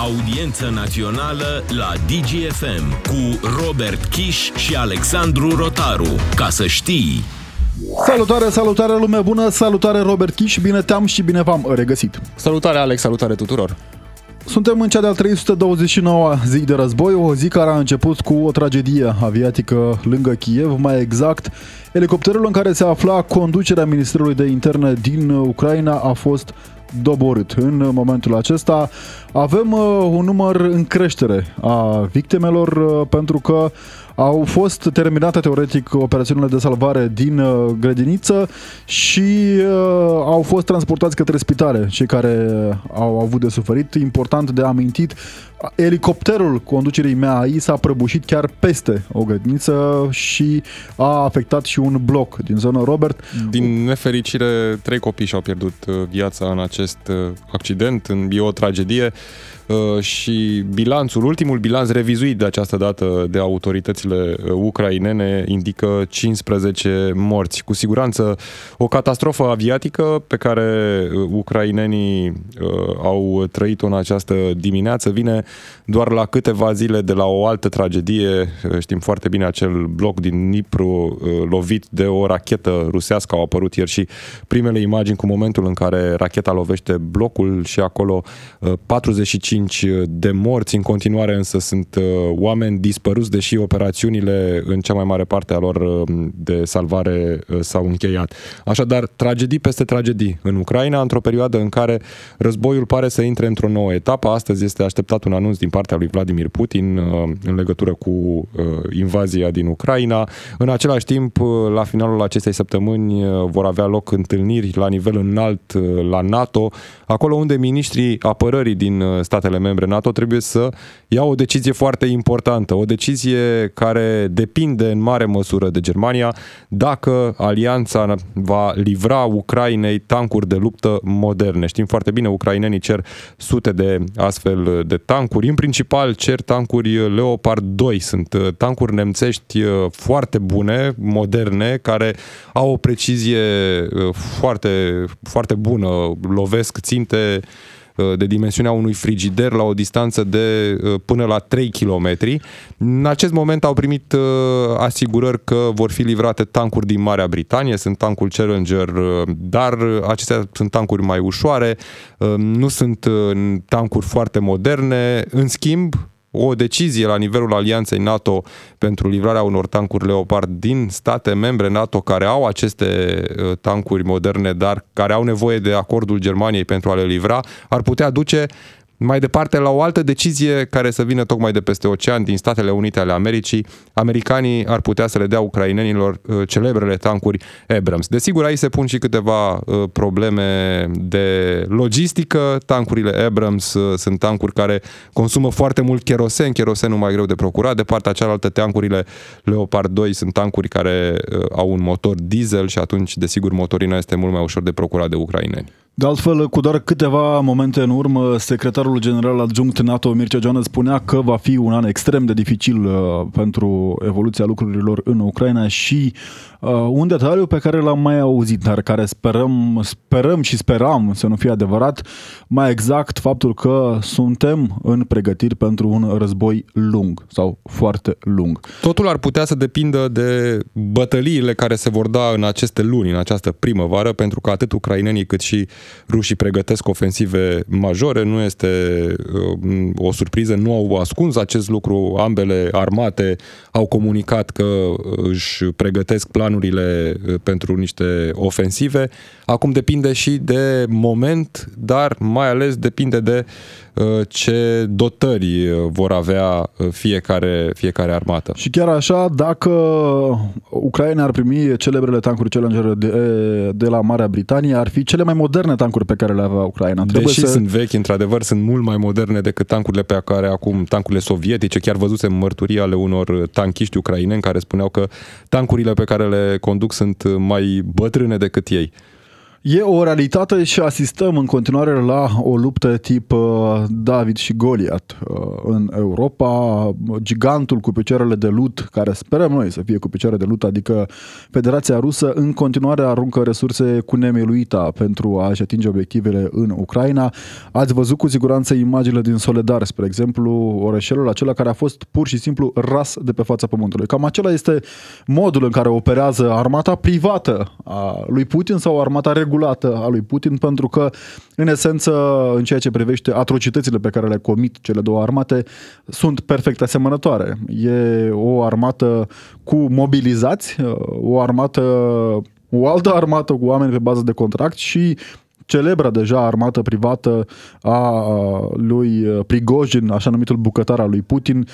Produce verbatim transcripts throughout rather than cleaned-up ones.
Audiență națională la D G F M cu Robert Chiș și Alexandru Rotaru. Ca să știi! Salutare, salutare lume bună, salutare Robert Chiș, bine te-am și bine v-am regăsit. Salutare Alex, salutare tuturor. Suntem în cea de-a trei sute douăzeci și nouă zi de război, o zi care a început cu o tragedie aviatică lângă Kiev, mai exact elicopterul în care se afla conducerea Ministerului de Interne din Ucraina a fost doborât. În momentul acesta avem un număr în creștere a victimelor pentru că au fost terminate teoretic operațiunile de salvare din grădiniță și au fost transportați către spitale cei care au avut de suferit. Important de amintit, elicopterul conducerii M A I s-a prăbușit chiar peste o grădiniță și a afectat și un bloc din zonă. Robert, din nefericire, trei copii și-au pierdut viața în acest accident, în o tragedie. Și bilanțul, ultimul bilanț revizuit de această dată de autoritățile ucrainene indică cincisprezece morți. Cu siguranță o catastrofă aviatică pe care ucrainenii au trăit-o în această dimineață vine doar la câteva zile de la o altă tragedie. Știm foarte bine acel bloc din Dnipro lovit de o rachetă rusească. Au apărut ieri și primele imagini cu momentul în care racheta lovește blocul și acolo patruzeci și cinci de morți. În continuare însă sunt oameni dispăruți, deși operațiunile în cea mai mare parte a lor de salvare s-au încheiat. Așadar, tragedii peste tragedii în Ucraina, într-o perioadă în care războiul pare să intre într-o nouă etapă. Astăzi este așteptat un anunț din partea lui Vladimir Putin în legătură cu invazia din Ucraina. În același timp, la finalul acestei săptămâni vor avea loc întâlniri la nivel înalt la NATO, acolo unde miniștrii apărării din Statele membre NATO trebuie să ia o decizie foarte importantă, o decizie care depinde în mare măsură de Germania, dacă alianța va livra Ucrainei tancuri de luptă moderne. Știm foarte bine, ucrainenii cer sute de astfel de tancuri, în principal cer tancuri Leopard doi, sunt tancuri nemțești foarte bune, moderne, care au o precizie foarte, foarte bună, lovesc ținte de dimensiunea unui frigider la o distanță de până la trei kilometri. În acest moment au primit asigurări că vor fi livrate tancuri din Marea Britanie, sunt tancul Challenger, dar acestea sunt tancuri mai ușoare, nu sunt tancuri foarte moderne. În schimb, o decizie la nivelul alianței NATO pentru livrarea unor tancuri Leopard din state membre NATO care au aceste tancuri moderne, dar care au nevoie de acordul Germaniei pentru a le livra, ar putea duce mai departe la o altă decizie care să vină tocmai de peste ocean, din Statele Unite ale Americii. Americanii ar putea să le dea ucrainenilor celebrele tancuri Abrams. Desigur, aici se pun și câteva probleme de logistică. Tancurile Abrams sunt tancuri care consumă foarte mult cherosen, cherosenul mai greu de procurat. De partea cealaltă, tancurile Leopard doi sunt tancuri care au un motor diesel și atunci, desigur, motorina este mult mai ușor de procurat de ucraineni. De altfel, cu doar câteva momente în urmă, secretarul general adjunct NATO, Mircea Geoană, spunea că va fi un an extrem de dificil pentru evoluția lucrurilor în Ucraina și uh, un detaliu pe care l-am mai auzit, dar care sperăm, sperăm și speram să nu fie adevărat, mai exact faptul că suntem în pregătiri pentru un război lung sau foarte lung. Totul ar putea să depindă de bătăliile care se vor da în aceste luni, în această primăvară, pentru că atât ucrainenii cât și rușii pregătesc ofensive majore, nu este uh, o surpriză, nu au ascuns acest lucru, ambele armate au comunicat că își pregătesc planurile pentru niște ofensive. Acum depinde și de moment, dar mai ales depinde de uh, ce dotări vor avea fiecare, fiecare armată. Și chiar așa, dacă Ucraina ar primi celebrele tancuri Challenger de, de la Marea Britanie, ar fi cele mai moderne tancuri pe care le avea Ucraina. Trebuie Deși să... sunt vechi, într-adevăr, sunt mult mai moderne decât tancurile pe care acum, tancurile sovietice. Chiar văzusem mărturii ale unor tanchiști ucraineni care spuneau că tancurile pe care le conduc sunt mai bătrâne decât ei. E o realitate și asistăm în continuare la o luptă tip David și Goliat în Europa. Gigantul cu picioarele de lut, care sperăm noi să fie cu picioare de lut, adică Federația Rusă, în continuare aruncă resurse cu nemiluita pentru a-și atinge obiectivele în Ucraina. Ați văzut cu siguranță imaginile din Soledar, spre exemplu, orășelul acela care a fost pur și simplu ras de pe fața pământului. Cam acela este modul în care operează armata privată a lui Putin sau armata regulată a lui Putin, pentru că, în esență, în ceea ce privește atrocitățile pe care le comit cele două armate, sunt perfect asemănătoare. E o armată cu mobilizați, o armată, o altă armată cu oameni pe bază de contract și celebra deja armată privată a lui Prigojin, așa numitul bucătar al lui Putin,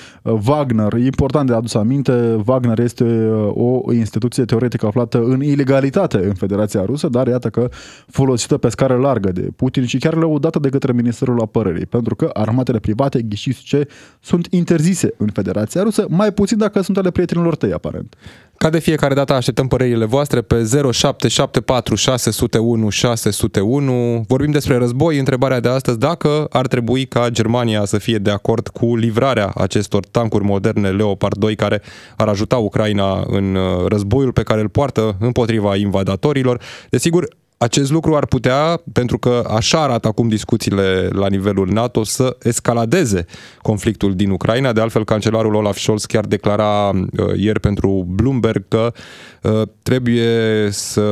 Wagner. E important de adus aminte, Wagner este o instituție teoretic aflată în ilegalitate în Federația Rusă, dar iată că folosită pe scară largă de Putin și chiar lăudată de către Ministerul Apărării, pentru că armatele private, ghișiți ce, sunt interzise în Federația Rusă, mai puțin dacă sunt ale prietenilor tăi, aparent. Ca de fiecare dată așteptăm părerile voastre pe zero șapte șapte patru șase zero unu șase zero unu. Vorbim despre război, întrebarea de astăzi, dacă ar trebui ca Germania să fie de acord cu livrarea acestor tancuri moderne Leopard doi care ar ajuta Ucraina în războiul pe care îl poartă împotriva invadatorilor. Desigur, acest lucru ar putea, pentru că așa arată acum discuțiile la nivelul NATO, să escaladeze conflictul din Ucraina. De altfel, cancelarul Olaf Scholz chiar declara ieri pentru Bloomberg că trebuie să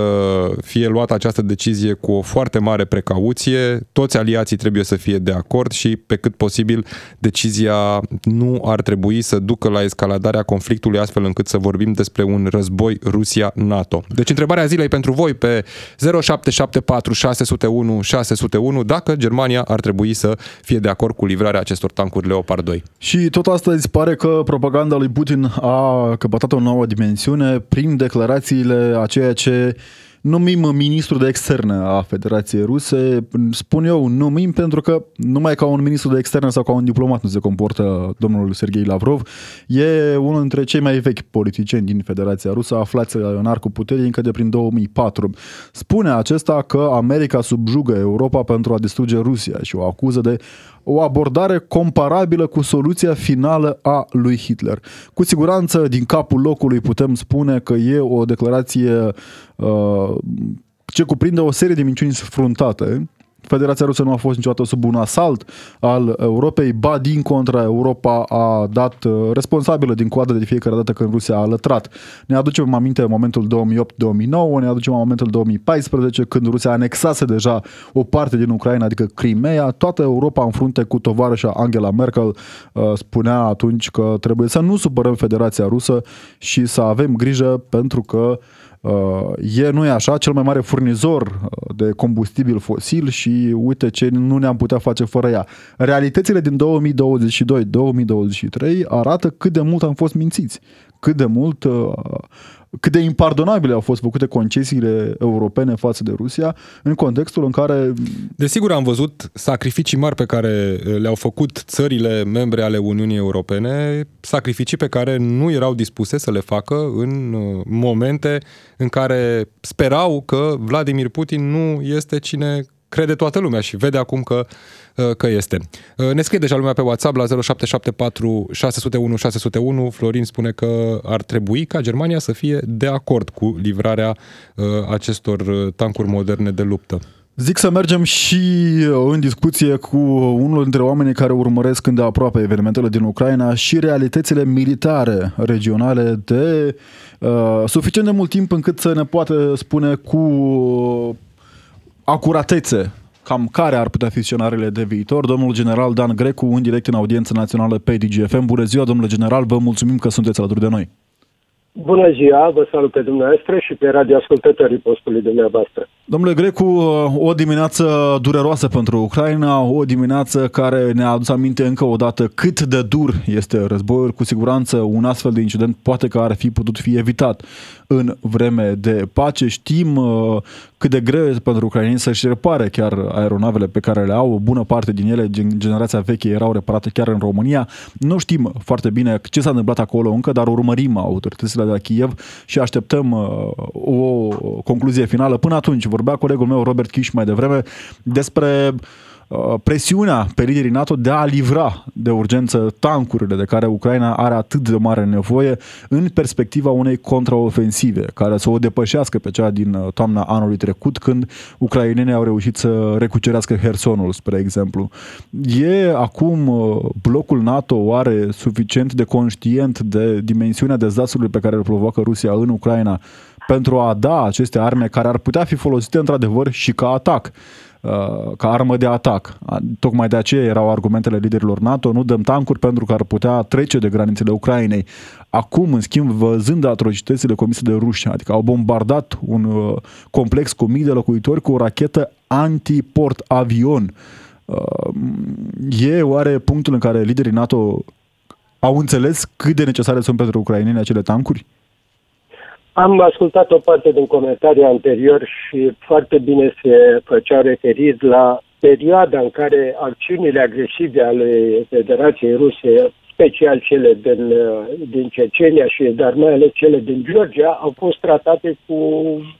fie luată această decizie cu o foarte mare precauție, toți aliații trebuie să fie de acord și, pe cât posibil, decizia nu ar trebui să ducă la escaladarea conflictului, astfel încât să vorbim despre un război Rusia-NATO. Deci, întrebarea zilei pentru voi pe zero șapte șapte patru șase zero unu șase zero unu, dacă Germania ar trebui să fie de acord cu livrarea acestor tancuri Leopard doi. Și tot astăzi pare că propaganda lui Putin a căpătat o nouă dimensiune prin declarațiile a ceea ce numim ministru de externe a Federației Ruse. Spun eu numim pentru că numai ca un ministru de externe sau ca un diplomat nu se comportă domnul Serghei Lavrov. E unul dintre cei mai vechi politicieni din Federația Rusă, aflați în arcul puterii încă de prin două mii patru. Spune acesta că America subjugă Europa pentru a distruge Rusia și o acuză de o abordare comparabilă cu soluția finală a lui Hitler. Cu siguranță, din capul locului putem spune că e o declarație uh, ce cuprinde o serie de minciuni sfruntate. Federația Rusă nu a fost niciodată sub un asalt al Europei, ba din contra, Europa a dat responsabilă din coadă de fiecare dată când Rusia a alătrat. Ne aducem aminte momentul două mii opt două mii nouă, ne aducem momentul două mii paisprezece, când Rusia anexase deja o parte din Ucraina, adică Crimea. Toată Europa, în frunte cu tovarășa Angela Merkel, spunea atunci că trebuie să nu supărăm Federația Rusă și să avem grijă, pentru că e, nu e așa, cel mai mare furnizor de combustibil fosil și uite ce nu ne-am putea face fără ea. Realitățile din două mii douăzeci și doi două mii douăzeci și trei arată cât de mult am fost mințiți, cât de mult, cât de impardonabile au fost făcute concesiile europene față de Rusia, în contextul în care... Desigur, am văzut sacrificii mari pe care le-au făcut țările membre ale Uniunii Europene, sacrificii pe care nu erau dispuse să le facă în momente în care sperau că Vladimir Putin nu este cine crede toată lumea și vede acum că, că este. Ne scrie deja lumea pe WhatsApp la zero șapte șapte patru șase zero unu șase zero unu. Florin spune că ar trebui ca Germania să fie de acord cu livrarea acestor tancuri moderne de luptă. Zic să mergem și în discuție cu unul dintre oamenii care urmăresc îndeaproape evenimentele din Ucraina și realitățile militare regionale de uh, suficient de mult timp încât să ne poată spune cu acuratețe cam care ar putea fi scenariile de viitor. Domnul general Dan Grecu, în direct în audiență națională pe D G F M. Bună ziua, domnule general, vă mulțumim că sunteți alături de noi. Bună ziua, vă salut pe dumneavoastră și pe radioascultătorii postului dumneavoastră. Domnule Grecu, o dimineață dureroasă pentru Ucraina, o dimineață care ne-a adus aminte încă o dată cât de dur este războiul. Cu siguranță un astfel de incident poate că ar fi putut fi evitat în vreme de pace. Știm cât de greu este pentru ucraineni să-și repare chiar aeronavele pe care le au. O bună parte din ele, generația veche, erau reparate chiar în România. Nu știm foarte bine ce s-a întâmplat acolo încă, dar urmărim autoritățile de la Kiev și așteptăm o concluzie finală. Până atunci, vorbea colegul meu Robert Chiș mai devreme despre presiunea pe liderii NATO de a livra de urgență tancurile de care Ucraina are atât de mare nevoie în perspectiva unei contraofensive care să o depășească pe cea din toamna anului trecut, când ucrainenii au reușit să recucerească Hersonul, spre exemplu. E acum blocul NATO oare suficient de conștient de dimensiunea dezastrului pe care îl provoacă Rusia în Ucraina pentru a da aceste arme care ar putea fi folosite într-adevăr și ca atac, ca armă de atac? Tocmai de aceea erau argumentele liderilor NATO: nu dăm tancuri pentru că ar putea trece de granițele Ucrainei. Acum, în schimb, văzând atrocitățile comise de ruși, adică au bombardat un complex cu mii de locuitori cu o rachetă anti-port-avion, e oare punctul în care liderii NATO au înțeles cât de necesare sunt pentru ucraineni acele tancuri? Am ascultat o parte din comentariul anterior și foarte bine se făcea referit la perioada în care acțiunile agresive ale Federației Ruse, special cele din, din Cecenia și dar mai ales cele din Georgia, au fost tratate cu,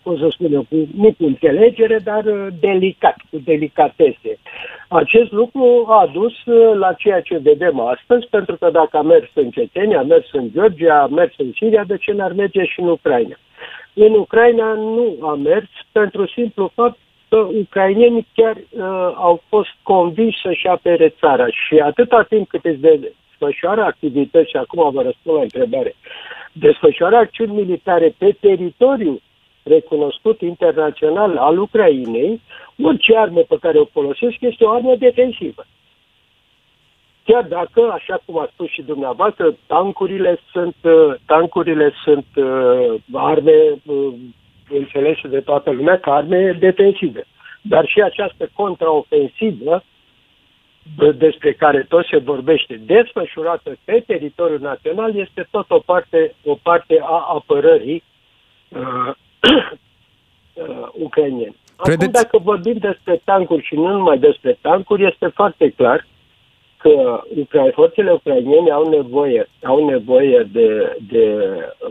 cum să spun eu, cu, nu cu înțelegere, dar delicat, cu delicatețe. Acest lucru a adus la ceea ce vedem astăzi, pentru că dacă a mers în Cecenia, a mers în Georgia, a mers în Siria, de ce n-ar merge și în Ucraina? În Ucraina nu a mers pentru simplu fapt că ucrainenii chiar uh, au fost convinși să-și apere țara și atâta timp cât îți de desfășoară activități, și acum vă răspund la întrebare, desfășoară acțiuni militare pe teritoriul recunoscut internațional al Ucrainei, orice armă pe care o folosesc este o armă defensivă. Chiar dacă, așa cum a spus și dumneavoastră, tancurile sunt, tancurile sunt uh, arme uh, înțelese de toată lumea ca arme defensive. Dar și această contraofensivă despre care tot se vorbește, desfășurată pe teritoriul național, este tot o parte, o parte a apărării uh, uh, ucrainene. Acum, dacă vorbim despre tancuri și nu numai despre tancuri, este foarte clar că ucra- forțele ucrainene au nevoie, au nevoie de, de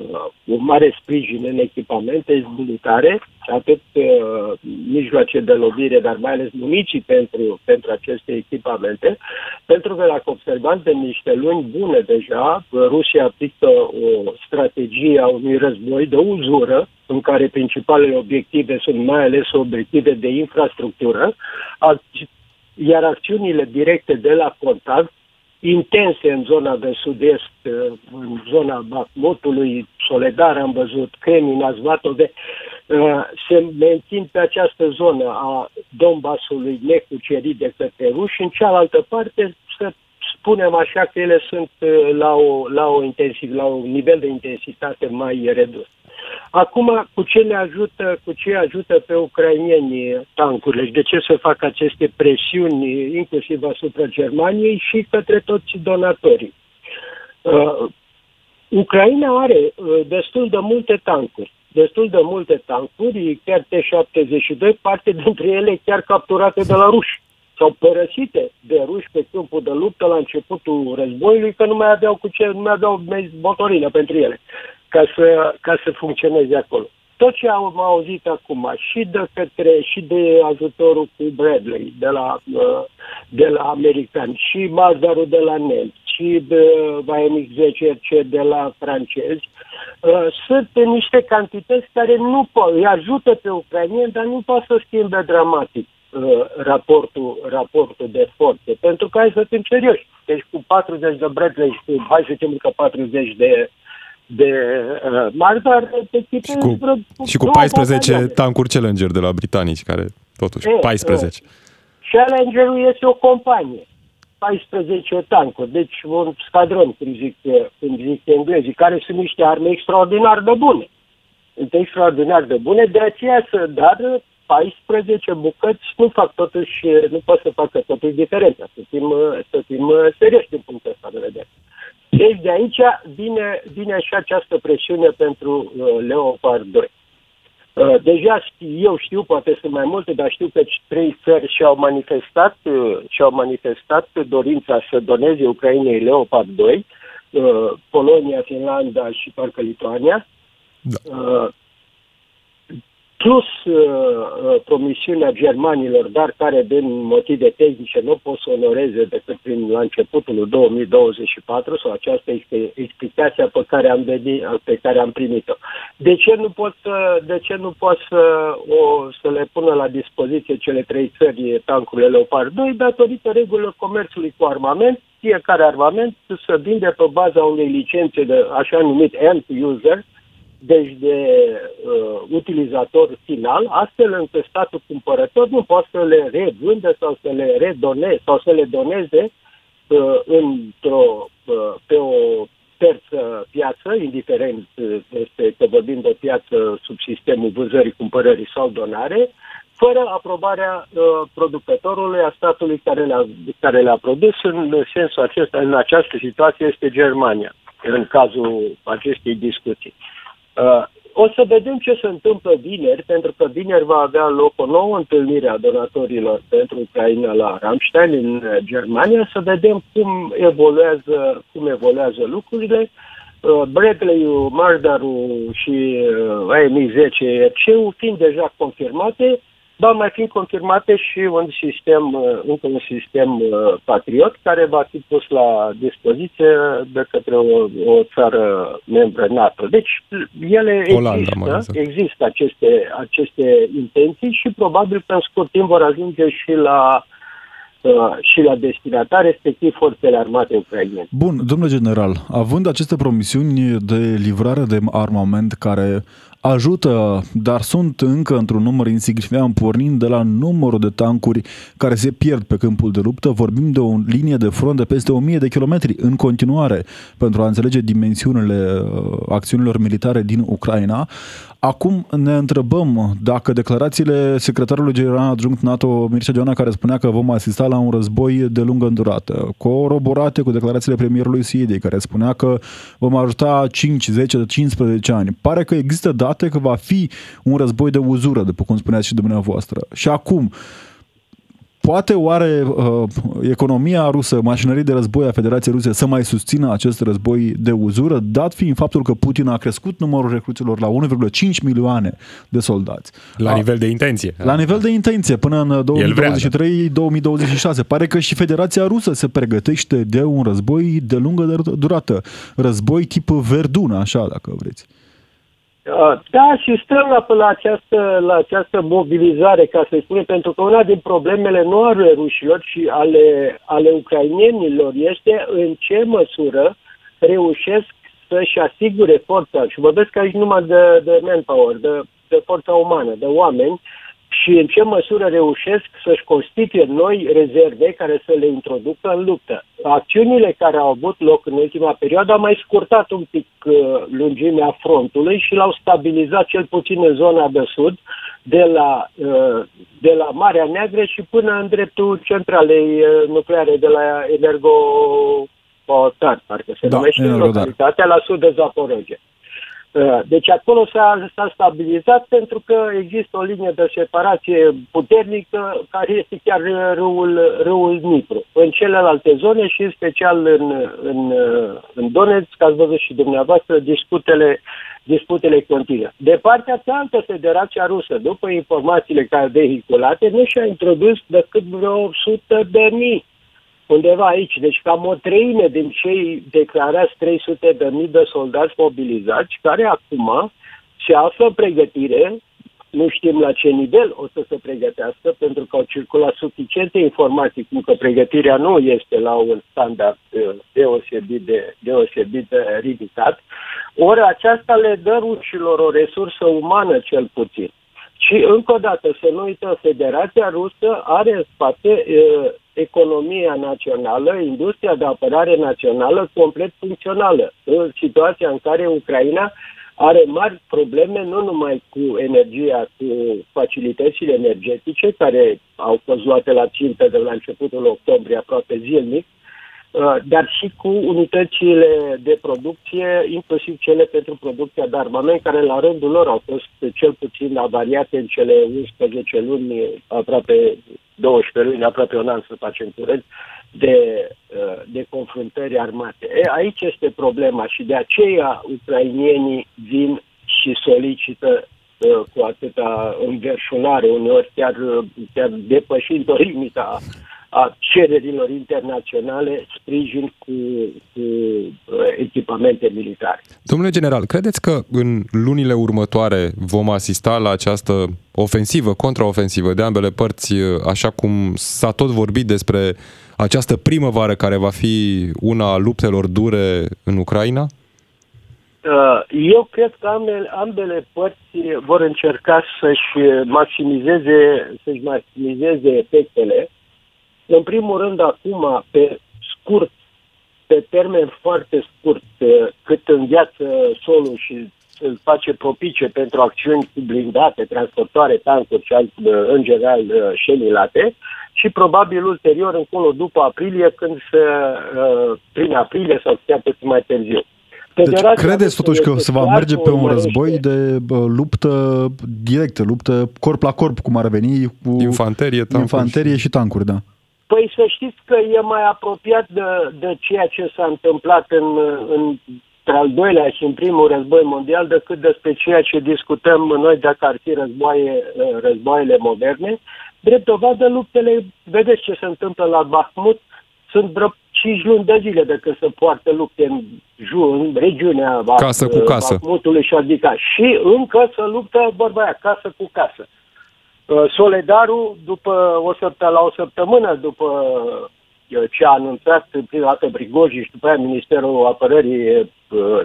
uh, un mare sprijin în echipamente militare, atât uh, mijloace de lovire, dar mai ales muniții pentru, pentru aceste echipamente, pentru că, dacă observați, de niște luni bune deja, Rusia aplică o strategie a unui război de uzură, în care principalele obiective sunt mai ales obiective de infrastructură, a, iar acțiunile directe de la contact, intense în zona de sud-est, în zona Bahmutului, Soledar am văzut, Kremlin, de se mențin pe această zonă a Donbasului necucerit de către ruși. În cealaltă parte, să spunem așa, că ele sunt la, o, la, o intensiv, la un nivel de intensitate mai redus. Acum, cu ce ne ajută, cu ce ajută pe ucraineni tancurile și de ce se fac aceste presiuni, inclusiv asupra Germaniei și către toți donatorii? Uh, Ucraina are uh, destul de multe tancuri, destul de multe tancuri, chiar T șaptezeci și doi, parte dintre ele chiar capturate de la ruși sau părăsite de ruși pe timpul de luptă la începutul războiului, că nu mai aveau cu ce, nu mai aveau motorină pentru ele. Ca să, ca să funcționeze acolo. Tot ce am auzit acum și de către, și de ajutorul cu Bradley de la, de la americani, și Mazdarul de la nemți, și V M X zece R C de la francezi, sunt niște cantități care nu po- îi ajută pe ucraineni, dar nu pot să schimbe dramatic raportul, raportul de forțe. Pentru că hai să fim serioși. Deci cu patruzeci de Bradley și cu, hai să zicem că patruzeci de de uh, Mazda, și cu, vreo, și cu paisprezece variante. Tancuri Challenger de la britanici, care totuși, e, paisprezece. Uh, Challengerul este o companie, paisprezece tancuri, deci un scadron, cum zic, cum zic englezii, care sunt niște arme extraordinar de bune. Sunt extraordinar de bune, de aceea să dar paisprezece bucăți nu fac totuși, nu pot să facă totuși diferența, să fim, să fim serioși din punctul ăsta de vedere. Deci de aici vine, vine și această presiune pentru uh, Leopard doi. Uh, deja știu, eu știu, poate sunt mai multe, dar știu că trei țări și-au manifestat, uh, și-au manifestat dorința să doneze Ucrainei Leopard doi. uh, Polonia, Finlanda și parcă Lituania, da. uh, plus uh, promisiunea germanilor, dar care din motive tehnice nu pot să onoreze decât prin la începutul două mii douăzeci și patru, sau aceasta este explicația pe care am, venit, pe care am primit-o. De ce nu pot, de ce nu pot să, o, să le pună la dispoziție cele trei țări tancurile Leopard doi? Datorită regulilor comerțului cu armament, fiecare armament se vinde pe baza unei licențe de așa numit end-user, deci de uh, utilizator final, astfel încât statul cumpărător nu poate să le revândă sau să le redoneze sau să le doneze uh, într-o, uh, pe o terță piață, indiferent uh, este că vorbim de o piață sub sistemul vânzării, cumpărării sau donare, fără aprobarea uh, producătorului, a statului care le-a, care le-a produs. În sensul acesta, în această situație este Germania, în cazul acestei discuții. Uh, o să vedem ce se întâmplă vineri, pentru că vineri va avea loc o nouă întâlnire a donatorilor pentru Ucraina la Ramstein, în Germania, să vedem cum evoluează, cum evoluează lucrurile. Uh, Bradley-ul, Mardarul și uh, A M I zece R C-ul fiind deja confirmate, dar mai fiind confirmate și un sistem, uh, încă un sistem uh, Patriot, care va fi pus la dispoziție de către o, o țară membră NATO. Deci, ele Olanda, există, există aceste, aceste intenții și probabil că în scurt timp vor ajunge și la și la destinatare, respectiv forțele armate ucrainene. Bun, domnule general, având aceste promisiuni de livrare de armament care ajută, dar sunt încă într-un număr insignifiant, pornind de la numărul de tancuri care se pierd pe câmpul de luptă, vorbim de o linie de front de peste o mie de kilometri în continuare pentru a înțelege dimensiunile acțiunilor militare din Ucraina. Acum ne întrebăm dacă declarațiile secretarului general adjunct NATO, Mircea Geoană, care spunea că vom asista la un război de lungă durată, coroborate cu declarațiile premierului Suediei, care spunea că vom ajuta cinci, zece, cincisprezece ani. Pare că există date că va fi un război de uzură, după cum spuneați și dumneavoastră. Și acum, poate oare uh, economia rusă, mașinării de război a Federației Ruse să mai susțină acest război de uzură, dat fiind faptul că Putin a crescut numărul recruților la unu virgulă cinci milioane de soldați. La a, nivel de intenție. La nivel de intenție, până în două mii douăzeci și trei două mii douăzeci și șase. Pare că și Federația Rusă se pregătește de un război de lungă durată. Război tip Verdun, așa, dacă vreți. Da, și stăm la, la, această, la această mobilizare, ca să spunem, pentru că una din problemele nu ale rușilor, ci ale, ale ucrainenilor este în ce măsură reușesc să-și asigure forța, și vorbesc aici numai de, de manpower, de, de forța umană, de oameni, și în ce măsură reușesc să-și constituie noi rezerve care să le introducă în luptă. Acțiunile care au avut loc în ultima perioadă au mai scurtat un pic uh, lungimea frontului și l-au stabilizat cel puțin în zona de sud, de la, uh, de la Marea Neagră și până în dreptul centralei uh, nucleare de la Energoatar, parcă se da, numește, localitatea la sud de Zaporojie. Deci acolo s-a, s-a stabilizat, pentru că există o linie de separație puternică care este chiar râul, râul Dnipro. În celelalte zone și în special în, în, în Donetsk, ați văzut și dumneavoastră, disputele, disputele continuă. De partea cealaltă, Federația Rusă, după informațiile care vehiculate, nu și-a introdus decât vreo o sută de mii. Undeva aici, deci cam o treime din cei declarați trei sute de mii de soldați mobilizați, care acum se află în pregătire, nu știm la ce nivel o să se pregătească, pentru că au circulat suficiente informații, cum că pregătirea nu este la un standard deosebit de, deosebit de ridicat, ori aceasta le dă rușilor o resursă umană cel puțin. Și încă o dată, să nu uităm, Federația Rusă are în spate e, economia națională, industria de apărare națională complet funcțională. În situația în care Ucraina are mari probleme, nu numai cu energia, cu facilitățile energetice, care au fost luate la țintă de la începutul octombrie, aproape zilnic, dar și cu unitățile de producție, inclusiv cele pentru producția de armament, care la rândul lor au fost cel puțin avariate în cele unsprezece luni, aproape douăsprezece luni, aproape un an să facem curând, de, de conflict. confruntări armate. E, aici este problema și de aceea ucrainienii vin și solicită uh, cu atâta înverșunare, uneori chiar, chiar depășind o limită a, a cererilor internaționale, sprijin cu, cu echipamente militare. Domnule general, credeți că în lunile următoare vom asista la această ofensivă, contraofensivă de ambele părți, așa cum s-a tot vorbit despre această primăvară care va fi una a luptelor dure în Ucraina? Eu cred că ambele, ambele părți vor încerca să-și maximizeze, să-și maximizeze efectele. În primul rând, acum, pe scurt, pe termen foarte scurt, cât în viață solul și îl face propice pentru acțiuni blindate, transportoare, tancuri și alt, în general șelilate, și probabil ulterior, încolo, după aprilie, când se, prin aprilie sau chiar puțin mai târziu. Federația deci credeți totuși că se va merge pe un război de luptă directă, luptă corp la corp, cum ar veni, cu infanterie, tancuri, infanterie și tancuri, da. Păi să știți că e mai apropiat de, de ceea ce s-a întâmplat în, în al doilea și în primul război mondial decât despre ceea ce discutăm noi dacă ar fi războaie, războaiele moderne. Drept dovadă, luptele, vedeți ce se întâmplă la Bahmut, sunt vreo cinci luni de zile decât să poartă lupte în, jur, în regiunea casă cu casă. Bahmutului și adică și încă să luptă vorba aia, casă cu casă. Soledarul, după o săptămână, la o săptămână după ce a anunțat prima dată Brigojii și după aia Ministerul Apărării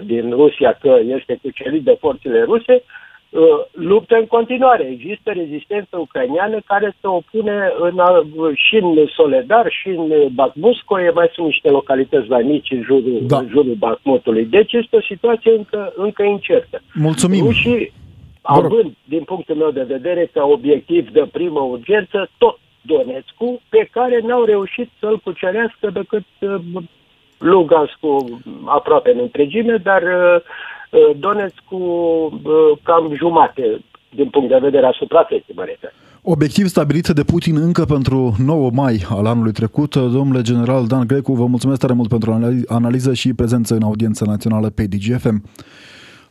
din Rusia că este cucerit de forțele ruse, luptă în continuare. Există rezistență ucraineană care se opune în, și în Soledar și în Bakhmutskoye, mai sunt niște localități mai mici în jurul, da. în jurul Bakhmutului. Deci este o situație încă, încă incertă. Mulțumim! Rușii, având, din punctul meu de vedere, ca obiectiv de primă urgență, tot Donetskul, pe care n-au reușit să-l cucerească decât Luganskul aproape în întregime, dar Donetskul cam jumate, din punct de vedere a suprafeței, mă refer. Obiectiv stabilit de Putin încă pentru nouă mai al anului trecut. Domnule general Dan Grecu, vă mulțumesc tare mult pentru analiză și prezență în audiența națională pe D G F M.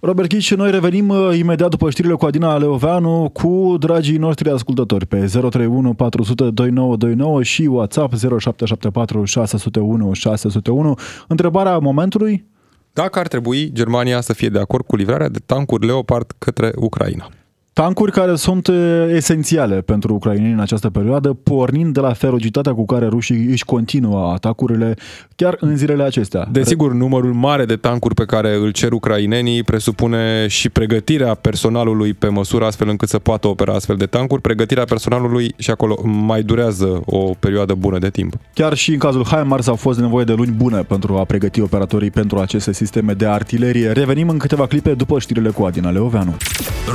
Robert Chiș, noi revenim imediat după știrile cu Adina Leoveanu cu dragii noștri ascultători pe zero trei unu patru zero zero doi nouă doi nouă și WhatsApp zero șapte șapte patru șase zero unu șase zero unu. Întrebarea momentului? Dacă ar trebui Germania să fie de acord cu livrarea de tancuri Leopard către Ucraina. Tancuri care sunt esențiale pentru ucraineni în această perioadă, pornind de la ferocitatea cu care rușii își continuă atacurile chiar în zilele acestea. Desigur, numărul mare de tancuri pe care îl cer ucrainenii presupune și pregătirea personalului pe măsură astfel încât să poată opera astfel de tancuri. Pregătirea personalului și acolo mai durează o perioadă bună de timp. Chiar și în cazul HIMARS au fost nevoie de luni bune pentru a pregăti operatorii pentru aceste sisteme de artilerie. Revenim în câteva clipe după știrile cu Adina Leoveanu.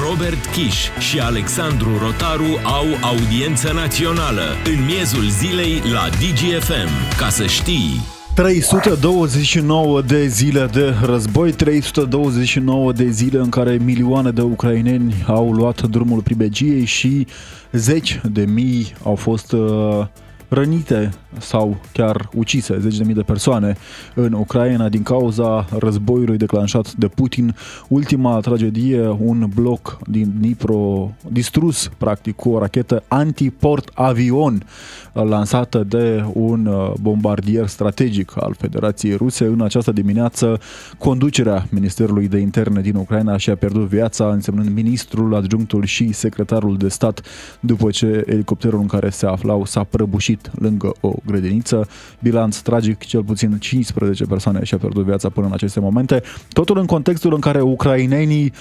Robert Chiș și Alexandru Rotaru au audiență națională în miezul zilei la D G F M. Ca să știi... trei sute douăzeci și nouă de zile de război, trei sute douăzeci și nouă de zile în care milioane de ucraineni au luat drumul pribegiei și zeci de mii au fost... Uh... rănite sau chiar ucise, zeci de mii de persoane în Ucraina din cauza războiului declanșat de Putin. Ultima tragedie, un bloc din Dnipro distrus practic cu o rachetă anti-port-avion lansată de un bombardier strategic al Federației Ruse. În această dimineață, conducerea Ministerului de Interne din Ucraina și-a pierdut viața, însemnând ministrul, adjunctul și secretarul de stat, după ce elicopterul în care se aflau s-a prăbușit lângă o grădiniță. Bilanț tragic, cel puțin cincisprezece persoane și-a pierdut viața până în aceste momente. Totul în contextul în care ucrainenii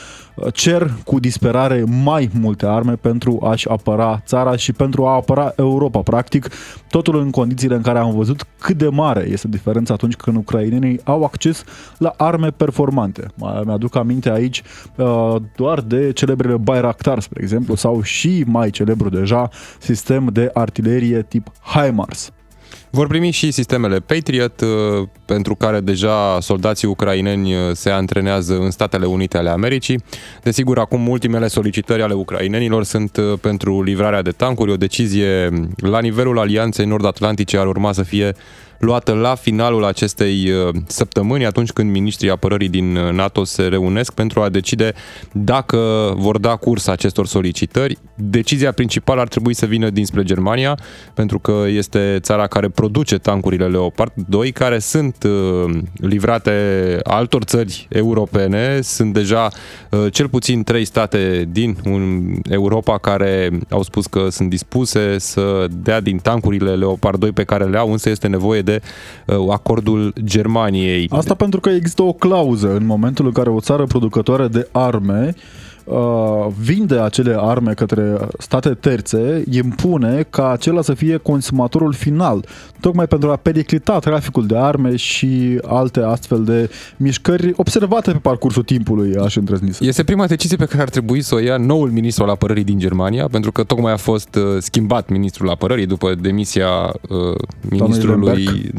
cer cu disperare mai multe arme pentru a-și apăra țara și pentru a apăra Europa, practic. Totul în condițiile în care am văzut cât de mare este diferența atunci când ucrainenii au acces la arme performante. Mi-aduc aminte aici doar de celebrele Bayraktar, spre exemplu, sau și mai celebru deja sistem de artilerie tip HIMARS. Vor primi și sistemele Patriot, pentru care deja soldații ucraineni se antrenează în Statele Unite ale Americii. Desigur, acum ultimele solicitări ale ucrainenilor sunt pentru livrarea de tancuri. O decizie la nivelul Alianței Nord-Atlantice ar urma să fie luată la finalul acestei săptămâni, atunci când miniștrii apărării din NATO se reunesc pentru a decide dacă vor da curs acestor solicitări. Decizia principală ar trebui să vină dinspre Germania, pentru că este țara care produce tancurile Leopard doi, care sunt livrate altor țări europene. Sunt deja cel puțin trei state din Europa care au spus că sunt dispuse să dea din tancurile Leopard doi pe care le au, însă este nevoie de acordul Germaniei. Asta pentru că există o clauză în momentul în care o țară producătoare de arme vinde acele arme către state terțe, impune ca acela să fie consumatorul final, tocmai pentru a periclita traficul de arme și alte astfel de mișcări observate pe parcursul timpului, aș îndrăzni. Este prima decizie pe care ar trebui să o ia noul ministru al apărării din Germania, pentru că tocmai a fost schimbat ministrul apărării după demisia ministrului.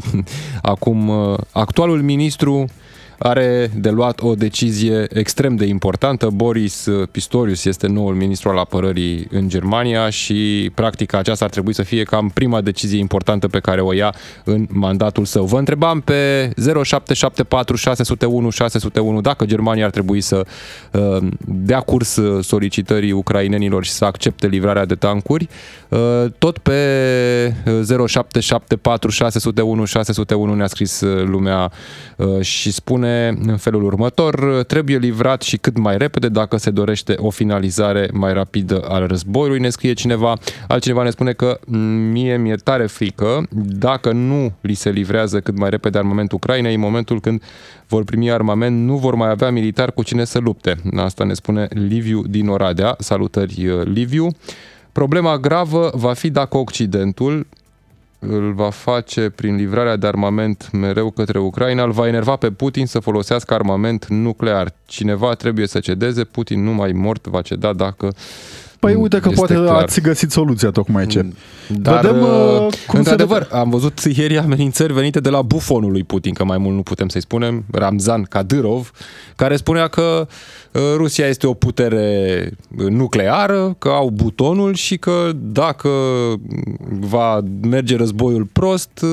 Acum, actualul ministru are de luat o decizie extrem de importantă. Boris Pistorius este noul ministru al apărării în Germania și practic aceasta ar trebui să fie cam prima decizie importantă pe care o ia în mandatul său. Vă întrebam pe zero șapte șapte patru șase zero unu șase zero unu dacă Germania ar trebui să dea curs solicitării ucrainenilor și să accepte livrarea de tancuri. Tot pe zero șapte șapte patru șase zero unu șase zero unu ne-a scris lumea și spune în felul următor: trebuie livrat și cât mai repede dacă se dorește o finalizare mai rapidă al războiului, ne scrie cineva. Altcineva ne spune că mie mi-e tare frică dacă nu li se livrează cât mai repede armament Ucrainei, în momentul când vor primi armament, nu vor mai avea militar cu cine să lupte. Asta ne spune Liviu din Oradea. Salutări, Liviu. Problema gravă va fi dacă Occidentul îl va face prin livrarea de armament mereu către Ucraina, îl va enerva pe Putin să folosească armament nuclear. Cineva trebuie să cedeze, Putin nu mai mort va ceda dacă... Păi uite că poate clar. Ați găsit soluția tocmai ce. Dar, Vedem, uh, cum într-adevăr, se... am văzut ieri amenințări venite de la bufonul lui Putin, că mai mult nu putem să-i spunem, Ramzan Kadyrov, care spunea că Rusia este o putere nucleară, că au butonul și că dacă va merge războiul prost,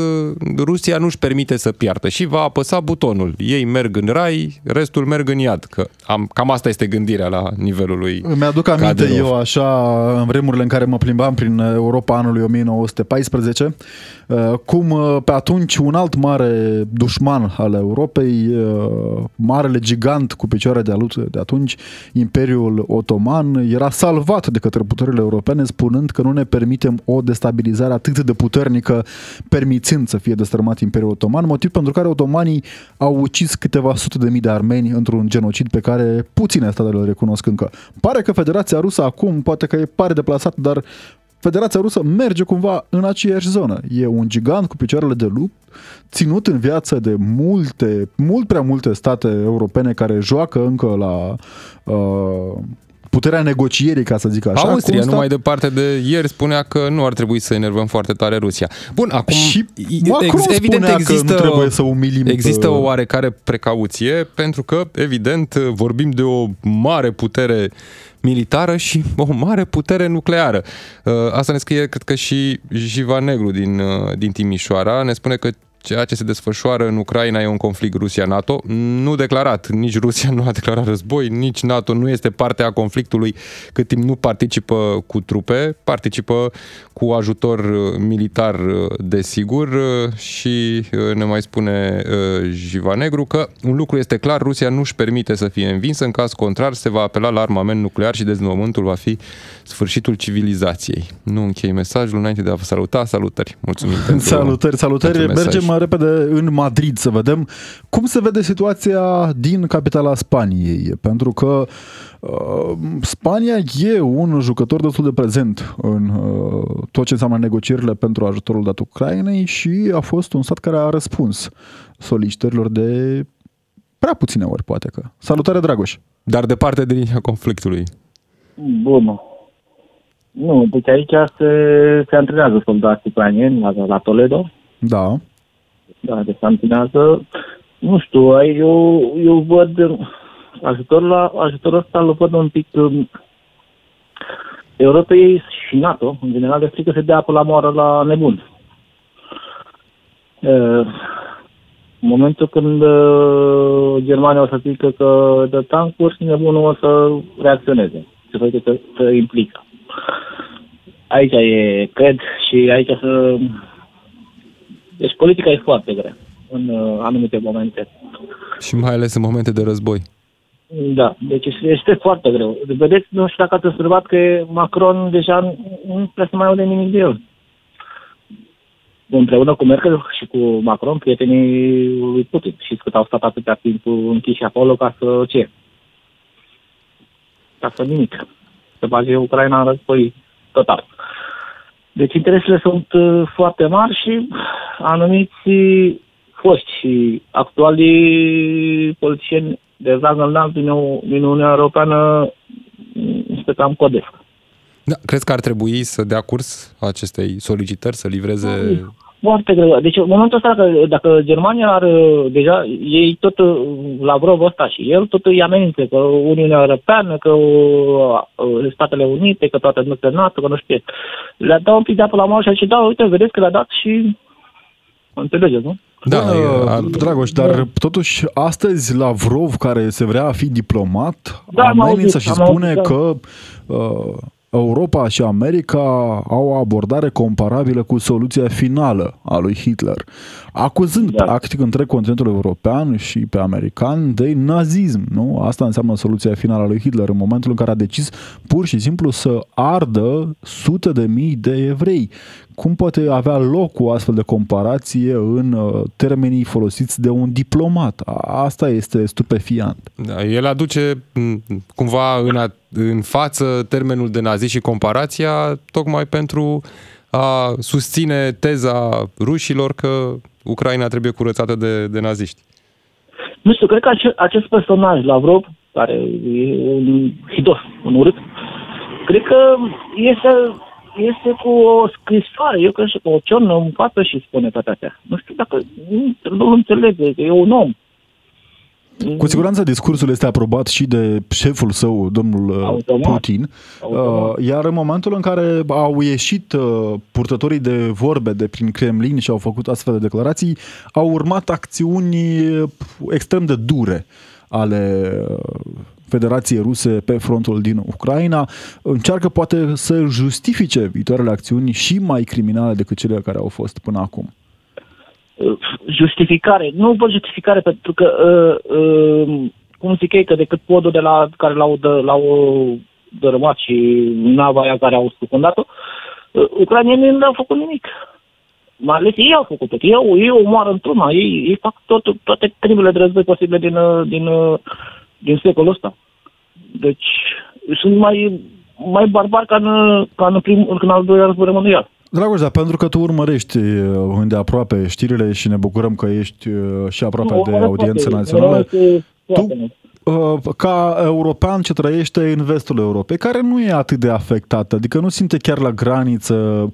Rusia nu-și permite să piardă și va apăsa butonul. Ei merg în rai, restul merg în iad. Că am, cam asta este gândirea la nivelul lui Kadyrov. Mi-aduc aminte Kadyrov. eu așa în vremurile în care mă plimbam prin Europa anului o mie nouă sute paisprezece, cum pe atunci un alt mare dușman al Europei, marele gigant cu picioare de alut de atunci, Imperiul Otoman, era salvat de către puterile europene spunând că nu ne permitem o destabilizare atât de puternică, permițând să fie destrămat Imperiul Otoman, motiv pentru care otomanii au ucis câteva sute de mii de armeni într-un genocid pe care puține statele îl recunosc încă. Pare că Federația Rusă acum, poate că e pare deplasat, dar Federația Rusă merge cumva în aceeași zonă. E un gigant cu picioarele de lup, ținut în viață de multe, mult prea multe state europene care joacă încă la uh, puterea negocierii, ca să zic așa. Austria, stat... numai departe de ieri, spunea că nu ar trebui să enervăm foarte tare Rusia. Bun, acum... Și Macron ex- evident spunea există, că nu trebuie să umilim... Există o oarecare precauție, pentru că, evident, vorbim de o mare putere militară și o mare putere nucleară. Asta ne scrie, cred că și Jiva Negru din, din Timișoara. Ne spune că ceea ce se desfășoară în Ucraina e un conflict Rusia-NATO, nu declarat. Nici Rusia nu a declarat război, nici NATO nu este parte a conflictului cât timp nu participă cu trupe, participă cu ajutor militar, desigur, și ne mai spune Jiva Negru că un lucru este clar, Rusia nu își permite să fie învinsă, în caz contrar se va apela la armament nuclear și deznodământul va fi sfârșitul civilizației. Nu închei mesajul înainte de a vă saluta. Salutări! Mulțumim pentru Salutări, salutări! Mergem mai repede în Madrid să vedem cum se vede situația din capitala Spaniei, pentru că uh, Spania e un jucător destul de prezent în uh, tot ce înseamnă negocierile pentru ajutorul dat Ucrainei și a fost un stat care a răspuns solicitărilor de prea puține ori, poate că. Salutare, Dragoș! Dar departe de linia conflictului. Bună! Nu, deci aici se, se antrenează soldații ucraineni la, la Toledo. Da. Da, de santinează, nu știu, eu, eu văd ajutorul, la, ajutorul ăsta îl văd un pic um, Europei și NATO, în general, de frică se dea până la moară la nebun. În momentul când Germania o să zică că dă tancuri, nebunul o să reacționeze. Se face că se implică. Aici e, cred, și aici să... Deci politica e foarte grea în anumite momente. Și mai ales în momente de război. Da, deci este foarte greu. Vedeți, nu știu dacă ați observat că Macron deja nu prea se mai aude nimic de el. Împreună cu Merkel și cu Macron, prietenii lui Putin. Știți cât au stat atâtea timp închiși acolo ca să ce? Ca să nimic. Să bage Ucraina în război total. Deci interesele sunt foarte mari și anumiți foști și actualii politicieni de rang înalt din Uniunea Europeană se cam codesc. Da, crezi că ar trebui să dea curs acestei solicitări, să livreze... Foarte greu. Deci în momentul ăsta, dacă, dacă Germania are deja, ei tot, Lavrov ăsta și el, tot îi amenință că Uniunea Europeană, că uh, Statele Unite, că toate statele NATO, că nu știu. Le-a dat un pic de apă la mare și a zis, da, uite, vedeți că le-a dat și... Înțelegeți, nu? Da, da, Dragoș, dar da. Totuși astăzi Lavrov, care se vrea a fi diplomat, da, amenință și spune auzit, că... Uh, Europa și America au o abordare comparabilă cu soluția finală a lui Hitler, acuzând da. practic întreg continentul european și pe american de nazism, nu? Asta înseamnă soluția finală a lui Hitler în momentul în care a decis pur și simplu să ardă sute de mii de evrei. Cum poate avea loc o astfel de comparație în termenii folosiți de un diplomat? Asta este stupefiant. Da, el aduce cumva în, a, în față termenul de nazi și comparația tocmai pentru a susține teza rușilor că Ucraina trebuie curățată de, de naziști. Nu știu, cred că acest, acest personaj, Lavrov, care e un hidos, un urât, cred că este... Este cu o scrisoare, eu cred și cu o ciornă în față și spune toate astea. Nu știu dacă nu înțelege, că e un om. Cu siguranță discursul este aprobat și de șeful său, domnul Automat. Putin. Automat. Iar în momentul în care au ieșit purtătorii de vorbe de prin Kremlin și au făcut astfel de declarații, au urmat acțiuni extrem de dure ale Federației Ruse pe frontul din Ucraina, încearcă poate să justifice viitoarele acțiuni și mai criminale decât cele care au fost până acum. Justificare. Nu văd justificare pentru că, uh, uh, cum zic ei, că decât podul de la, care l-au, dă, l-au dărâmat și nava aia care au scufundat-o, uh, ucrainienii nu au făcut nimic. Mai ales ei au făcut tot. Ei o moară într-una. Ei, ei fac tot, toate crimele de război posibile din... din din secolul ăsta. Deci sunt mai, mai barbar ca în, ca în, primul, în al doilea război mondial. Dragoș, dar pentru că tu urmărești îndeaproape știrile și ne bucurăm că ești și aproape nu, de audiență națională, tu, ca european ce trăiește în vestul Europei, care nu e atât de afectată, adică nu simte chiar la graniță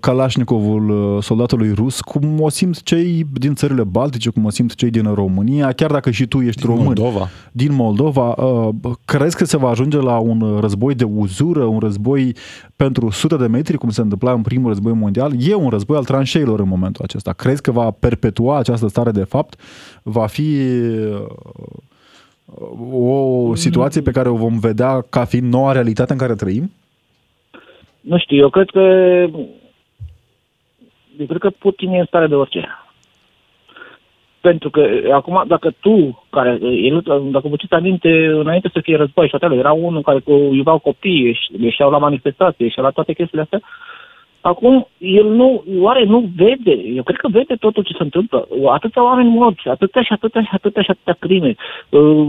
Kalashnikovul soldatului rus, cum o simt cei din țările Baltice, cum o simt cei din România, chiar dacă și tu ești român. Din Moldova. Din Moldova. Crezi că se va ajunge la un război de uzură, un război pentru sute de metri, cum se întâmpla în primul război mondial? E un război al tranșeilor în momentul acesta. Crezi că va perpetua această stare de fapt? Va fi... o situație pe care o vom vedea ca fiind noua realitate în care trăim? Nu știu, eu cred că eu cred că Putin e în stare de orice. Pentru că acum, dacă tu, care, dacă vă țineți aminte, înainte să fie război și atele, era unul care iubeau copiii, ieșeau la manifestații, ieșeau la toate chestiile astea, acum, el nu, oare nu vede, eu cred că vede totul ce se întâmplă. Atâția oameni morți, atâția și atâția și atâția și atâția crime, uh,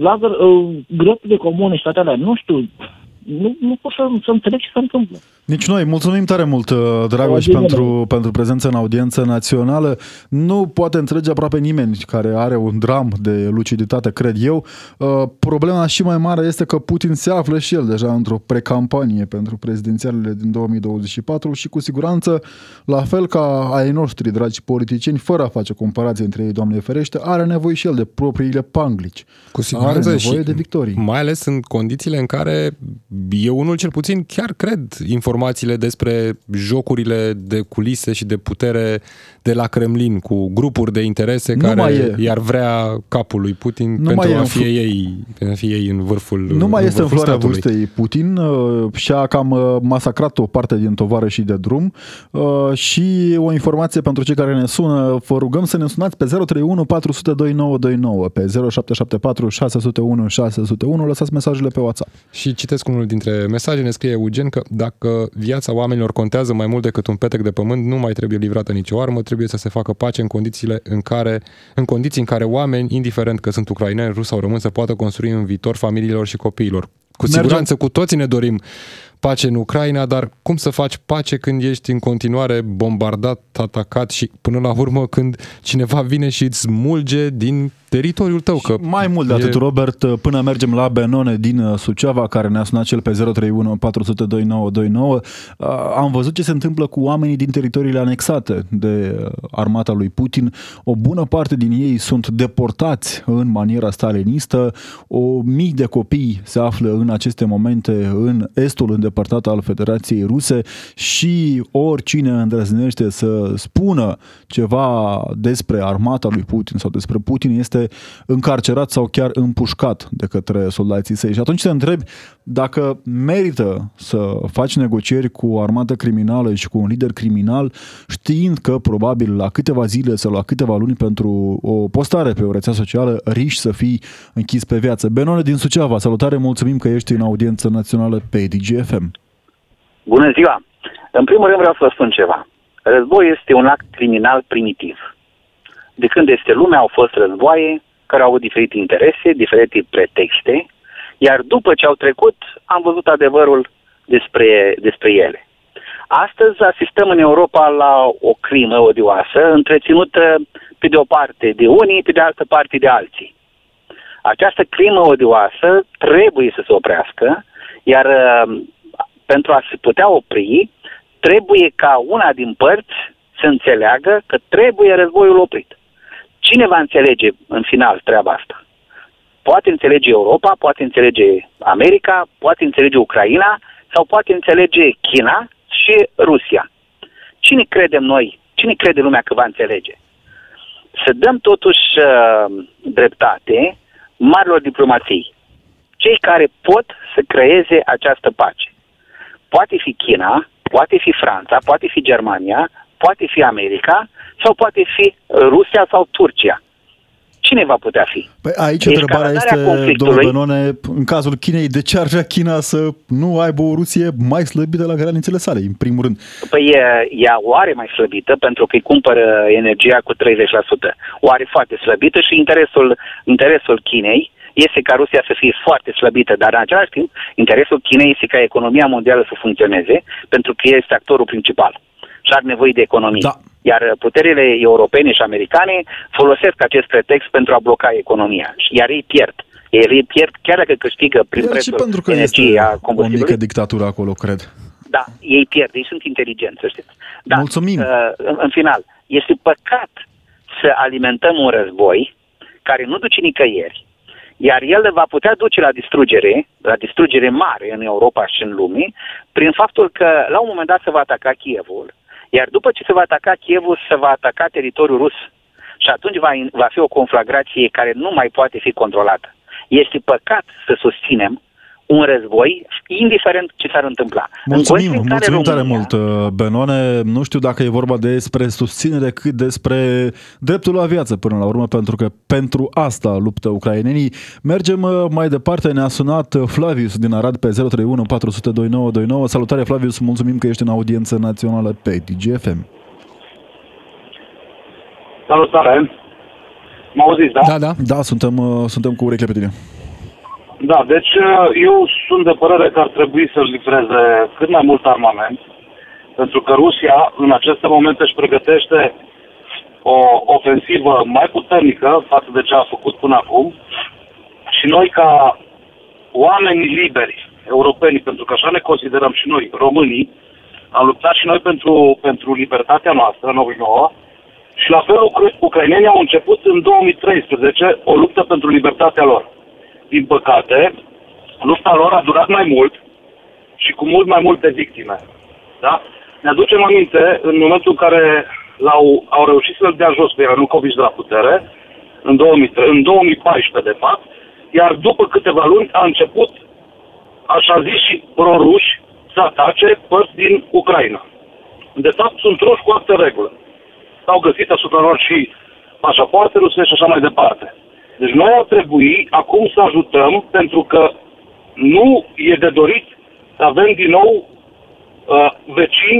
lagăr, uh, gropi de comune și toate alea, nu știu, nu, nu pot să, să înțeleg ce se întâmplă. Nici noi. Mulțumim tare mult, Dragoș, pentru, pentru prezența în audiența națională. Nu poate înțelege aproape nimeni care are un dram de luciditate, cred eu. Problema și mai mare este că Putin se află și el deja într-o precampanie pentru prezidențialele din două mii douăzeci și patru și cu siguranță, la fel ca ai noștri dragi politicieni, fără a face comparație între ei, Doamne ferește, are nevoie și el de propriile panglici. Cu siguranță are nevoie și de victorii. Mai ales în condițiile în care eu unul cel puțin chiar cred informațiile despre jocurile de culise și de putere de la Kremlin cu grupuri de interese nu care i-ar vrea capul lui Putin nu pentru a fi în... ei, ei în vârful Nu mai este în floarea vârstei Putin și a cam masacrat o parte din tovarășii de drum și o informație pentru cei care ne sună, vă rugăm să ne sunați pe zero trei unu patru zero doi nouă doi nouă, pe zero șapte șapte patru șase zero unu șase zero unu, lăsați mesajele pe WhatsApp. Și citesc unul dintre mesaje, ne scrie Eugen că dacă viața oamenilor contează mai mult decât un petec de pământ, nu mai trebuie livrată nicio armă, trebuie să se facă pace în condițiile în care, în condiții în care oameni, indiferent că sunt ucraineni, ruși sau români, să poată construi un viitor familiilor și copiilor. Cu siguranță cu toții ne dorim pace în Ucraina, dar cum să faci pace când ești în continuare bombardat, atacat și până la urmă când cineva vine și îți smulge din teritoriul tău? Că mai mult de e... atât, Robert, până mergem la Benone din Suceava, care ne-a sunat cel pe zero trei unu patru zero doi nouă doi nouă, am văzut ce se întâmplă cu oamenii din teritoriile anexate de armata lui Putin. O bună parte din ei sunt deportați în maniera stalinistă. O mii de copii se află în aceste momente în estul îndepărtat al Federației Ruse și oricine îndrăznește să spună ceva despre armata lui Putin sau despre Putin este încarcerat sau chiar împușcat de către soldații săi. Și atunci te întrebi dacă merită să faci negocieri cu o armată criminală și cu un lider criminal, știind că probabil la câteva zile sau la câteva luni pentru o postare pe o rețea socială riști să fii închis pe viață. Benone din Suceava, salutare, mulțumim că ești în audiență națională pe D G F M. Bună ziua! În primul rând vreau să vă spun ceva. Războiul este un act criminal primitiv. De când este lumea au fost războaie care au avut diferite interese, diferite pretexte, iar după ce au trecut am văzut adevărul despre, despre ele. Astăzi asistăm în Europa la o crimă odioasă, întreținută pe de o parte de unii, pe de altă parte de alții. Această crimă odioasă trebuie să se oprească, iar pentru a se putea opri, trebuie ca una din părți să înțeleagă că trebuie războiul oprit. Cine va înțelege în final treaba asta? Poate înțelege Europa, poate înțelege America, poate înțelege Ucraina sau poate înțelege China și Rusia. Cine credem noi? Cine crede lumea că va înțelege? Să dăm totuși uh, dreptate marilor diplomații, cei care pot să creeze această pace. Poate fi China, poate fi Franța, poate fi Germania, poate fi America sau poate fi Rusia sau Turcia. Cine va putea fi? Păi aici întrebarea este, domnul Benone, în cazul Chinei, de ce ar vrea China să nu aibă o Rusie mai slăbită la granițele sale, în primul rând? Păi ea o are mai slăbită pentru că îi cumpără energia cu treizeci la sută. O are foarte slăbită și interesul, interesul Chinei este ca Rusia să fie foarte slăbită, dar în același timp, interesul Chinei este ca economia mondială să funcționeze, pentru că este actorul principal și are nevoie de economie. Da. Iar puterile europene și americane folosesc acest pretext pentru a bloca economia, iar ei pierd. Ei pierd chiar dacă câștigă prin iar prețul energiei a combustibilului. Și pentru că este o mică dictatură acolo, cred. Da, ei pierd, ei sunt inteligenți, să știți. Da. Mulțumim! În final, este păcat să alimentăm un război care nu duce nicăieri, iar el va putea duce la distrugere, la distrugere mare în Europa și în lume, prin faptul că la un moment dat se va ataca Kievul, iar după ce se va ataca Kievul, se va ataca teritoriul rus și atunci va, va fi o conflagrație care nu mai poate fi controlată. Este păcat să susținem un război, indiferent ce s-ar întâmpla. Mulțumim, în mulțumim tare România... mult, Benone. Nu știu dacă e vorba despre susținere, cât despre dreptul la viață, până la urmă, pentru că pentru asta luptă ucrainenii. Mergem mai departe, ne-a sunat Flavius din Arad pe zero trei unu patru zero doi nouă doi nouă. Salutare, Flavius, mulțumim că ești în audiență națională pe D G F M. Salutare! Mă auziți, da? Da, da, da, suntem, suntem cu urechile pe tine. Da, deci eu sunt de părere că ar trebui să livreze cât mai mult armament, pentru că Rusia în aceste momente își pregătește o ofensivă mai puternică față de ce a făcut până acum și noi ca oameni liberi europeni, pentru că așa ne considerăm și noi, românii, am luptat și noi pentru, pentru libertatea noastră nouă și la fel ucrainenii au început în două mii treisprezece o luptă pentru libertatea lor. Din păcate, lupta lor a durat mai mult și cu mult mai multe victime. Da? Ne aducem aminte, în momentul în care l-au, au reușit să-l dea jos pe Ianucovici de la putere, în, două mii trei, în două mii paisprezece, de fapt, iar după câteva luni a început, așa zis și proruși, să atace părți din Ucraina. De fapt, sunt roși cu altă regulă. S-au găsit asupra lor și pașapoarte rusești și așa mai departe. Deci noi ar trebui acum să ajutăm, pentru că nu e de dorit să avem din nou uh, vecin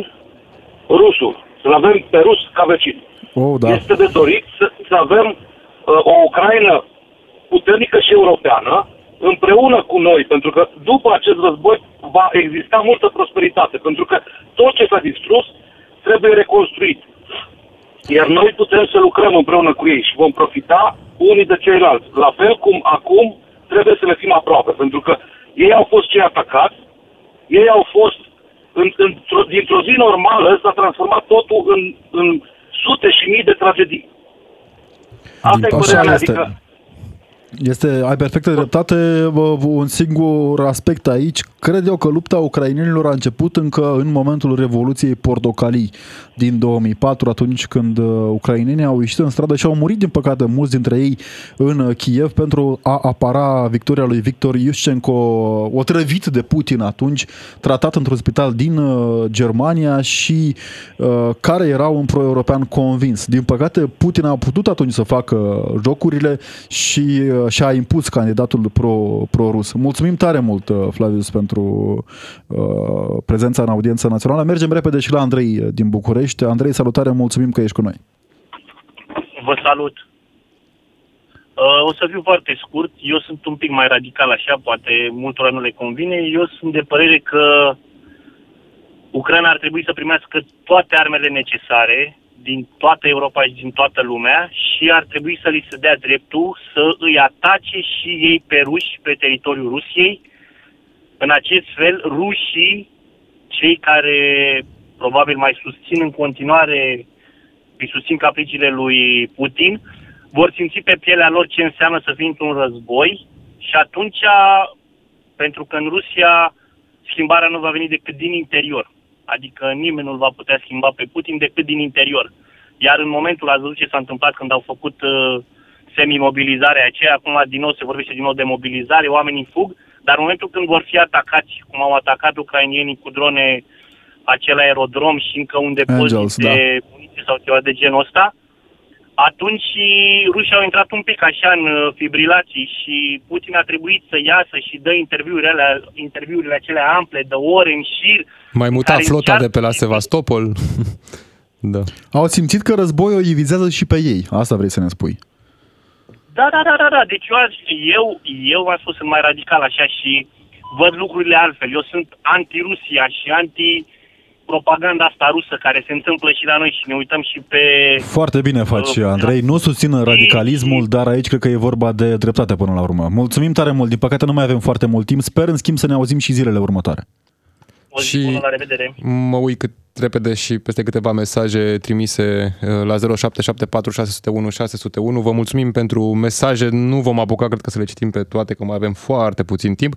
rusul. Să-l avem pe rus ca vecin. Oh, da. Este de dorit să, să avem uh, o Ucraina puternică și europeană împreună cu noi, pentru că după acest război va exista multă prosperitate, pentru că tot ce s-a distrus trebuie reconstruit. Iar noi putem să lucrăm împreună cu ei și vom profita unii de ceilalți. La fel cum acum trebuie să le fim aproape, pentru că ei au fost cei atacați, ei au fost, în, într-o, dintr-o zi normală s-a transformat totul în, în sute și mii de tragedii. Asta e părerea, adică... Este, ai perfectă dreptate, un singur aspect aici. Cred eu că lupta ucrainenilor a început încă în momentul Revoluției Portocalii din două mii patru, atunci când ucrainenii au ieșit în stradă și au murit, din păcate, mulți dintre ei în Kiev pentru a apăra victoria lui Victor Iushchenko, otrăvit de Putin atunci, tratat într-un spital din Germania și uh, care era un pro-european convins. Din păcate, Putin a putut atunci să facă jocurile și și a impus candidatul pro, pro-rus. Mulțumim tare mult, Flavius, pentru uh, prezența în audiența națională. Mergem repede și la Andrei din București. Andrei, salutare, mulțumim că ești cu noi. Vă salut. Uh, o să fiu foarte scurt. Eu sunt un pic mai radical așa, poate multora nu le convine. Eu sunt de părere că Ucraina ar trebui să primească toate armele necesare din toată Europa și din toată lumea și ar trebui să li se dea dreptul să îi atace și ei pe ruși pe teritoriul Rusiei. În acest fel, rușii, cei care probabil mai susțin în continuare, îi susțin capriciile lui Putin, vor simți pe pielea lor ce înseamnă să fie într-un război și atunci, pentru că în Rusia schimbarea nu va veni decât din interior. Adică nimeni nu-l va putea schimba pe Putin decât din interior. Iar în momentul, ați văzut ce s-a întâmplat când au făcut uh, semimobilizarea aceea, acum din nou se vorbește din nou de mobilizare, oamenii fug, dar în momentul când vor fi atacați, cum au atacat ucrainienii cu drone acel aerodrom și încă un depozit Angels, de da. muniție sau ceva de genul ăsta, atunci rușii au intrat un pic așa în fibrilații și Putin a trebuit să iasă și dă interviurile alea, interviurile acelea ample, de ore în șir. Mai muta flota de pe la Sevastopol. Da. Au simțit că războiul îi vizează și pe ei. Asta vrei să ne spui. Da, da, da, da, da. Deci eu, eu, eu v-am spus, sunt mai radical așa și văd lucrurile altfel. Eu sunt anti-Rusia și anti... propaganda asta rusă care se întâmplă și la noi și ne uităm și pe... Foarte bine faci, Andrei. Nu susțin radicalismul, dar aici cred că e vorba de dreptate până la urmă. Mulțumim tare mult. Din păcate nu mai avem foarte mult timp. Sper, în schimb, să ne auzim și zilele următoare. O zi și bună, la revedere. Mă uit cât repede și peste câteva mesaje trimise la zero șapte șapte patru șase zero unu șase zero unu. Vă mulțumim pentru mesaje. Nu vom apuca, cred că, să le citim pe toate, că mai avem foarte puțin timp.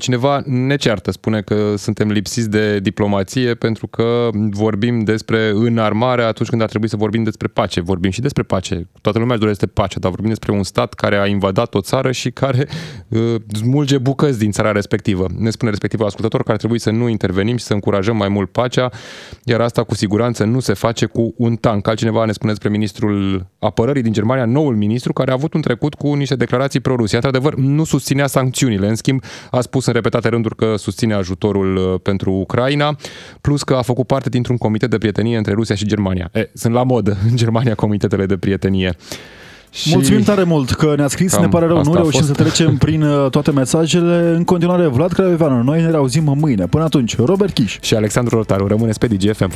Cineva ne ceartă, spune că suntem lipsiți de diplomație pentru că vorbim despre înarmare atunci când ar trebui să vorbim despre pace. Vorbim și despre pace. Toată lumea își dorește pace, dar vorbim despre un stat care a invadat o țară și care smulge bucăți din țara respectivă. Ne spune respectivul ascultător că ar trebui să nu intervenim și să încurajăm mai mult pacea, iar asta cu siguranță nu se face cu un tank. Altcineva ne spune despre ministrul apărării din Germania, noul ministru, care a avut un trecut cu niște declarații pro-Rusia. Într-adevăr, nu susținea sancțiunile. În schimb, a spus în repetate rânduri că susține ajutorul pentru Ucraina, plus că a făcut parte dintr-un comitet de prietenie între Rusia și Germania. E, sunt la modă în Germania comitetele de prietenie. Și mulțumim tare mult că ne-a scris, ne pare rău, nu reușim să trecem prin toate mesajele. În continuare, Vlad Craioveanu, noi ne reauzim mâine. Până atunci, Robert Chiș și Alexandru Rotaru, rămâneți pe D G F M.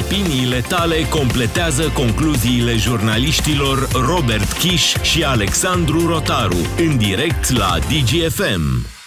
Opiniile tale completează concluziile jurnaliștilor Robert Chiș și Alexandru Rotaru, în direct la D G F M.